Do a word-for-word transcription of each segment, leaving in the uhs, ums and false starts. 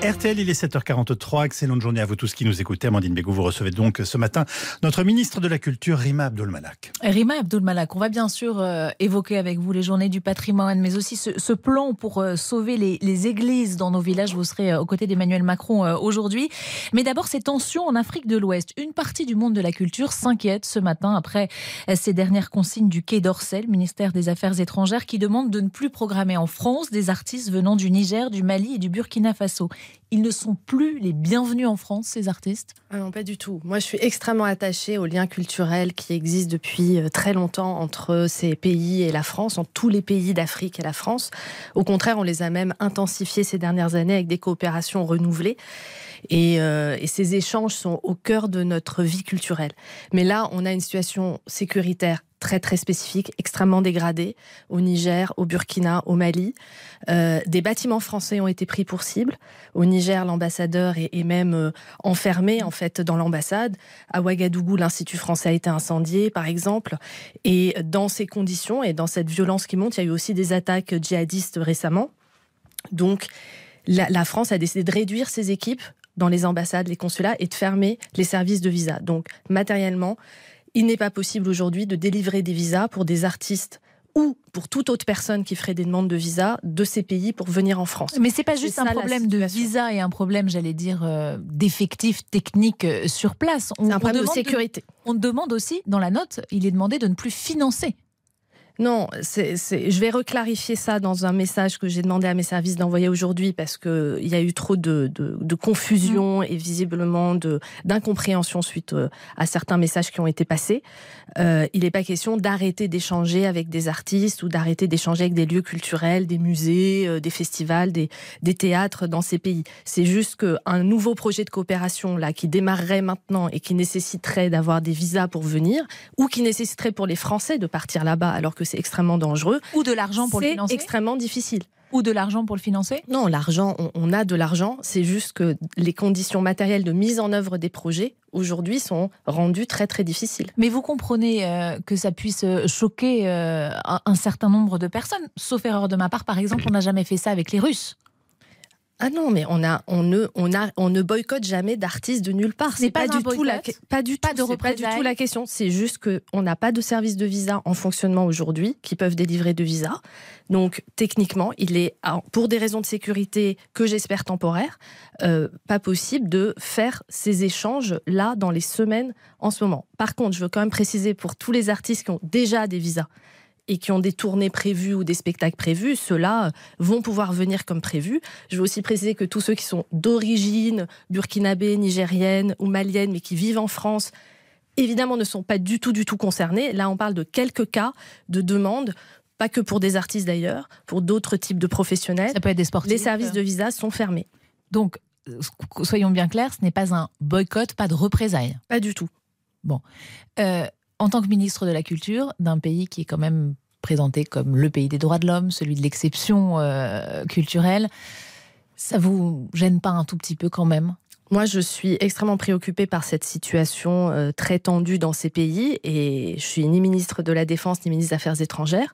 R T L, il est sept heures quarante-trois. Excellente journée à vous tous qui nous écoutez. Amandine Bégot, vous recevez donc ce matin notre ministre de la Culture, Rima Abdul Malak. Rima Abdul Malak, on va bien sûr euh, évoquer avec vous les Journées du Patrimoine, mais aussi ce, ce plan pour euh, sauver les, les églises dans nos villages. Vous serez euh, aux côtés d'Emmanuel Macron euh, aujourd'hui. Mais d'abord, ces tensions en Afrique de l'Ouest. Une partie du monde de la culture s'inquiète ce matin après euh, ces dernières consignes du Quai d'Orsay, le ministère des Affaires étrangères, qui demande de ne plus programmer en France des artistes venant du Niger, du Mali et du Burkina Faso. Ils ne sont plus les bienvenus en France, ces artistes ? Ah non, pas du tout. Moi, je suis extrêmement attachée aux liens culturels qui existent depuis très longtemps entre ces pays et la France, entre tous les pays d'Afrique et la France. Au contraire, on les a même intensifiés ces dernières années avec des coopérations renouvelées. Et, euh, et ces échanges sont au cœur de notre vie culturelle. Mais là, on a une situation sécuritaire très très spécifique, extrêmement dégradée au Niger, au Burkina, au Mali. Euh, des bâtiments français ont été pris pour cible. Au Niger, l'ambassadeur est, est même euh, enfermé en fait dans l'ambassade. À Ouagadougou, l'Institut français a été incendié, par exemple. Et dans ces conditions et dans cette violence qui monte, il y a eu aussi des attaques djihadistes récemment. Donc, la, la France a décidé de réduire ses équipes dans les ambassades, les consulats, et de fermer les services de visa. Donc, matériellement, il n'est pas possible aujourd'hui de délivrer des visas pour des artistes ou pour toute autre personne qui ferait des demandes de visa de ces pays pour venir en France. Mais c'est pas juste c'est un ça, problème de visa et un problème, j'allais dire, euh, d'effectifs techniques euh, sur place. On, c'est un problème de sécurité. De, on demande aussi, dans la note, il est demandé de ne plus financer. Non, c'est, c'est, je vais reclarifier ça dans un message que j'ai demandé à mes services d'envoyer aujourd'hui parce qu'il y a eu trop de, de, de confusion et visiblement de, d'incompréhension suite à certains messages qui ont été passés. Euh, il n'est pas question d'arrêter d'échanger avec des artistes ou d'arrêter d'échanger avec des lieux culturels, des musées, des festivals, des, des théâtres dans ces pays. C'est juste qu'un nouveau projet de coopération là, qui démarrerait maintenant et qui nécessiterait d'avoir des visas pour venir ou qui nécessiterait pour les Français de partir là-bas alors que c'est extrêmement dangereux. Ou de l'argent pour le financer. C'est extrêmement difficile. Ou de l'argent pour le financer ? Non, l'argent, on, on a de l'argent. C'est juste que les conditions matérielles de mise en œuvre des projets, aujourd'hui, sont rendues très, très difficiles. Mais vous comprenez euh, que ça puisse choquer euh, un certain nombre de personnes. Sauf erreur de ma part, par exemple, on n'a jamais fait ça avec les Russes. Ah non, mais on, a, on, ne, on, a, on ne boycotte jamais d'artistes de nulle part. C'est, c'est pas, pas, du boycott, la, pas du pas tout, de pas du tout la question. C'est juste qu'on n'a pas de service de visa en fonctionnement aujourd'hui qui peuvent délivrer de visa. Donc, techniquement, il est, pour des raisons de sécurité que j'espère temporaires, euh, pas possible de faire ces échanges-là dans les semaines en ce moment. Par contre, je veux quand même préciser pour tous les artistes qui ont déjà des visas et qui ont des tournées prévues ou des spectacles prévus, ceux-là vont pouvoir venir comme prévu. Je veux aussi préciser que tous ceux qui sont d'origine burkinabé, nigérienne ou malienne, mais qui vivent en France, évidemment ne sont pas du tout, du tout concernés. Là, on parle de quelques cas de demandes, pas que pour des artistes d'ailleurs, pour d'autres types de professionnels. Ça peut être des sportifs. Les services de visa sont fermés. Donc, soyons bien clairs, ce n'est pas un boycott, pas de représailles. Pas du tout. Bon. Euh... En tant que ministre de la Culture, d'un pays qui est quand même présenté comme le pays des droits de l'homme, celui de l'exception euh, culturelle, ça vous gêne pas un tout petit peu quand même ? Moi, je suis extrêmement préoccupée par cette situation euh, très tendue dans ces pays et je suis ni ministre de la Défense ni ministre des Affaires étrangères.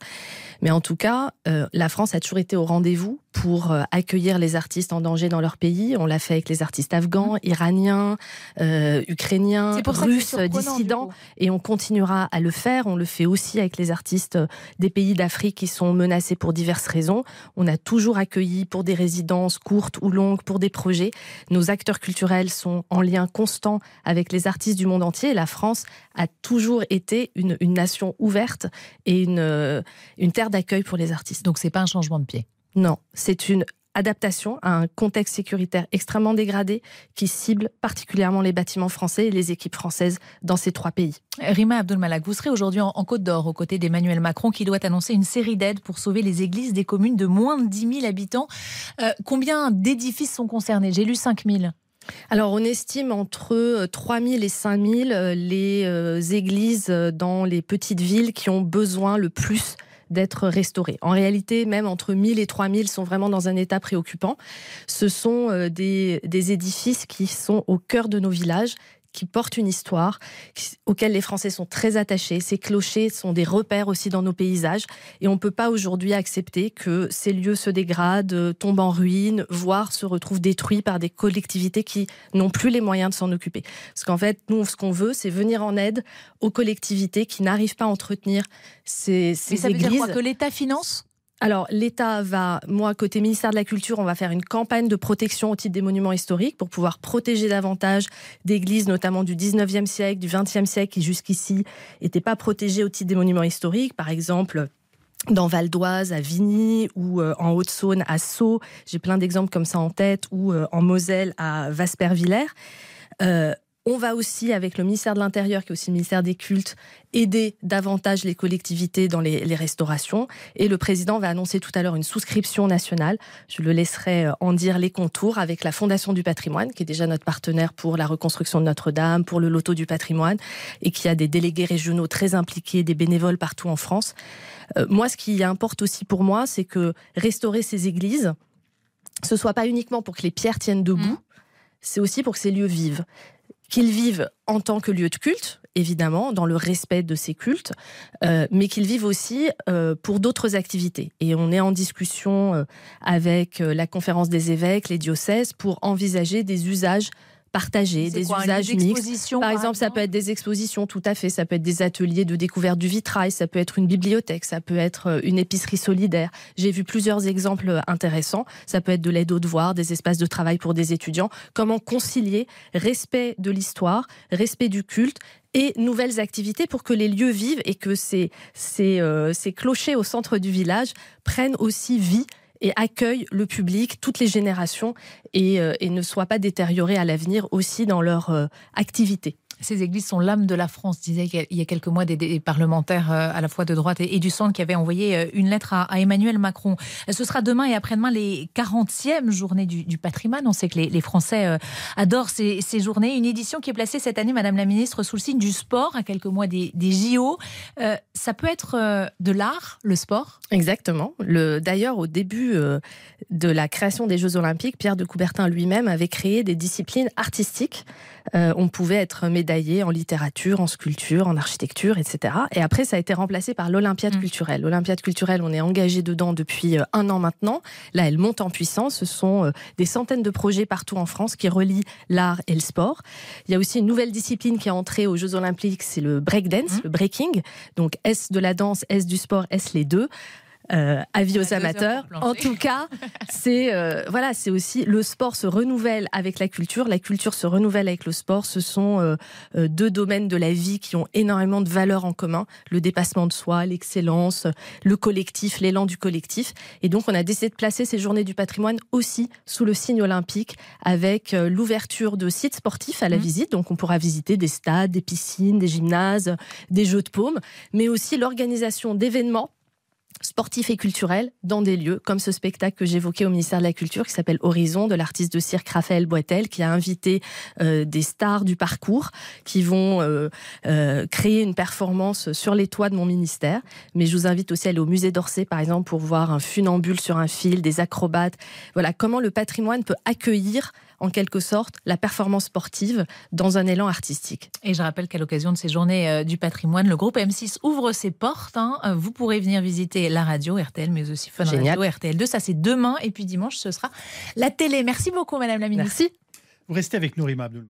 Mais en tout cas, euh, la France a toujours été au rendez-vous pour euh, accueillir les artistes en danger dans leur pays. On l'a fait avec les artistes afghans, iraniens, euh, ukrainiens, russes, dissidents. Et on continuera à le faire. On le fait aussi avec les artistes des pays d'Afrique qui sont menacés pour diverses raisons. On a toujours accueilli pour des résidences courtes ou longues, pour des projets. Nos acteurs culturels sont en lien constant avec les artistes du monde entier. La France a toujours été une, une nation ouverte et une, une terre d'accueil pour les artistes. Donc c'est pas un changement de pied. Non, c'est une adaptation à un contexte sécuritaire extrêmement dégradé qui cible particulièrement les bâtiments français et les équipes françaises dans ces trois pays. Rima Abdul Malak, vous serez aujourd'hui en, en Côte d'Or aux côtés d'Emmanuel Macron qui doit annoncer une série d'aides pour sauver les églises des communes de moins de dix mille habitants. Euh, combien d'édifices sont concernés ? J'ai lu cinq mille. Alors, on estime entre trois mille et cinq mille les églises dans les petites villes qui ont besoin le plus d'être restaurés. En réalité, même entre mille et trois mille sont vraiment dans un état préoccupant. Ce sont des, des édifices qui sont au cœur de nos villages, qui portent une histoire, qui, auxquelles les Français sont très attachés. Ces clochers sont des repères aussi dans nos paysages. Et on ne peut pas aujourd'hui accepter que ces lieux se dégradent, tombent en ruine, voire se retrouvent détruits par des collectivités qui n'ont plus les moyens de s'en occuper. Parce qu'en fait, nous, ce qu'on veut, c'est venir en aide aux collectivités qui n'arrivent pas à entretenir ces, ces églises. Mais ça églises. veut dire quoi, que l'État finance ? Alors, l'État va, moi, côté ministère de la Culture, on va faire une campagne de protection au titre des monuments historiques pour pouvoir protéger davantage d'églises, notamment du dix-neuvième siècle, du vingtième siècle, qui jusqu'ici n'étaient pas protégées au titre des monuments historiques. Par exemple, dans Val-d'Oise, à Vigny, ou euh, en Haute-Saône, à Sceaux. J'ai plein d'exemples comme ça en tête, ou euh, en Moselle, à Vasper-Villers. Euh, On va aussi, avec le ministère de l'Intérieur, qui est aussi le ministère des Cultes, aider davantage les collectivités dans les, les restaurations. Et le président va annoncer tout à l'heure une souscription nationale. Je le laisserai en dire les contours avec la Fondation du Patrimoine, qui est déjà notre partenaire pour la reconstruction de Notre-Dame, pour le loto du patrimoine, et qui a des délégués régionaux très impliqués, des bénévoles partout en France. Euh, moi, ce qui importe aussi pour moi, c'est que restaurer ces églises, ce ne soit pas uniquement pour que les pierres tiennent debout, mmh. c'est aussi pour que ces lieux vivent. Qu'ils vivent en tant que lieu de culte, évidemment, dans le respect de ces cultes, euh, mais qu'ils vivent aussi euh, pour d'autres activités. Et on est en discussion euh, avec la Conférence des évêques, les diocèses, pour envisager des usages partagés, des quoi, usages mixtes. Par, par exemple, exemple, ça peut être des expositions, tout à fait. Ça peut être des ateliers de découverte du vitrail, ça peut être une bibliothèque, ça peut être une épicerie solidaire. J'ai vu plusieurs exemples intéressants. Ça peut être de l'aide aux devoirs, des espaces de travail pour des étudiants. Comment concilier respect de l'histoire, respect du culte et nouvelles activités pour que les lieux vivent et que ces, ces, euh, ces clochers au centre du village prennent aussi vie et accueillent le public, toutes les générations, et, euh, et ne soient pas détériorés à l'avenir aussi dans leur euh, activité. Ces églises sont l'âme de la France, disait il y a quelques mois des, des parlementaires euh, à la fois de droite et, et du centre qui avaient envoyé euh, une lettre à, à Emmanuel Macron. Ce sera demain et après-demain les quarantième journées du, du patrimoine. On sait que les, les Français euh, adorent ces, ces journées. Une édition qui est placée cette année, Madame la Ministre, sous le signe du sport, à quelques mois des, des J O. Euh, ça peut être euh, de l'art, le sport ? Exactement. Le, d'ailleurs, au début euh, de la création des Jeux Olympiques, Pierre de Coubertin lui-même avait créé des disciplines artistiques. Euh, on pouvait être médaillé en littérature, en sculpture, en architecture, et cetera. Et après, ça a été remplacé par l'Olympiade mmh. culturelle. L'Olympiade culturelle, on est engagé dedans depuis un an maintenant. Là, elle monte en puissance. Ce sont des centaines de projets partout en France qui relient l'art et le sport. Il y a aussi une nouvelle discipline qui est entrée aux Jeux Olympiques, c'est le breakdance, mmh. le breaking. Donc, S de la danse, S du sport, S les deux. Euh, avis aux amateurs. En tout cas, c'est euh, voilà, c'est aussi le sport se renouvelle avec la culture, la culture se renouvelle avec le sport. Ce sont euh, euh, deux domaines de la vie qui ont énormément de valeurs en commun, le dépassement de soi, l'excellence, le collectif, l'élan du collectif. Et donc, on a décidé de placer ces journées du patrimoine aussi sous le signe olympique, avec euh, l'ouverture de sites sportifs à la mmh. visite. Donc, on pourra visiter des stades, des piscines, des gymnases, des jeux de paume, mais aussi l'organisation d'événements sportifs et culturels dans des lieux comme ce spectacle que j'évoquais au ministère de la Culture qui s'appelle Horizon, de l'artiste de cirque Raphaël Boitel, qui a invité euh, des stars du parcours qui vont euh, euh, créer une performance sur les toits de mon ministère. Mais je vous invite aussi à aller au musée d'Orsay, par exemple, pour voir un funambule sur un fil, des acrobates. Voilà comment le patrimoine peut accueillir en quelque sorte la performance sportive dans un élan artistique. Et je rappelle qu'à l'occasion de ces journées euh, du patrimoine, le groupe M six ouvre ses portes. Hein. Vous pourrez venir visiter la radio R T L, mais aussi Fun Radio, R T L deux. Ça, c'est demain. Et puis dimanche, ce sera la télé. Merci beaucoup, Madame la Ministre. Merci. Vous restez avec nous, Rima Abdul.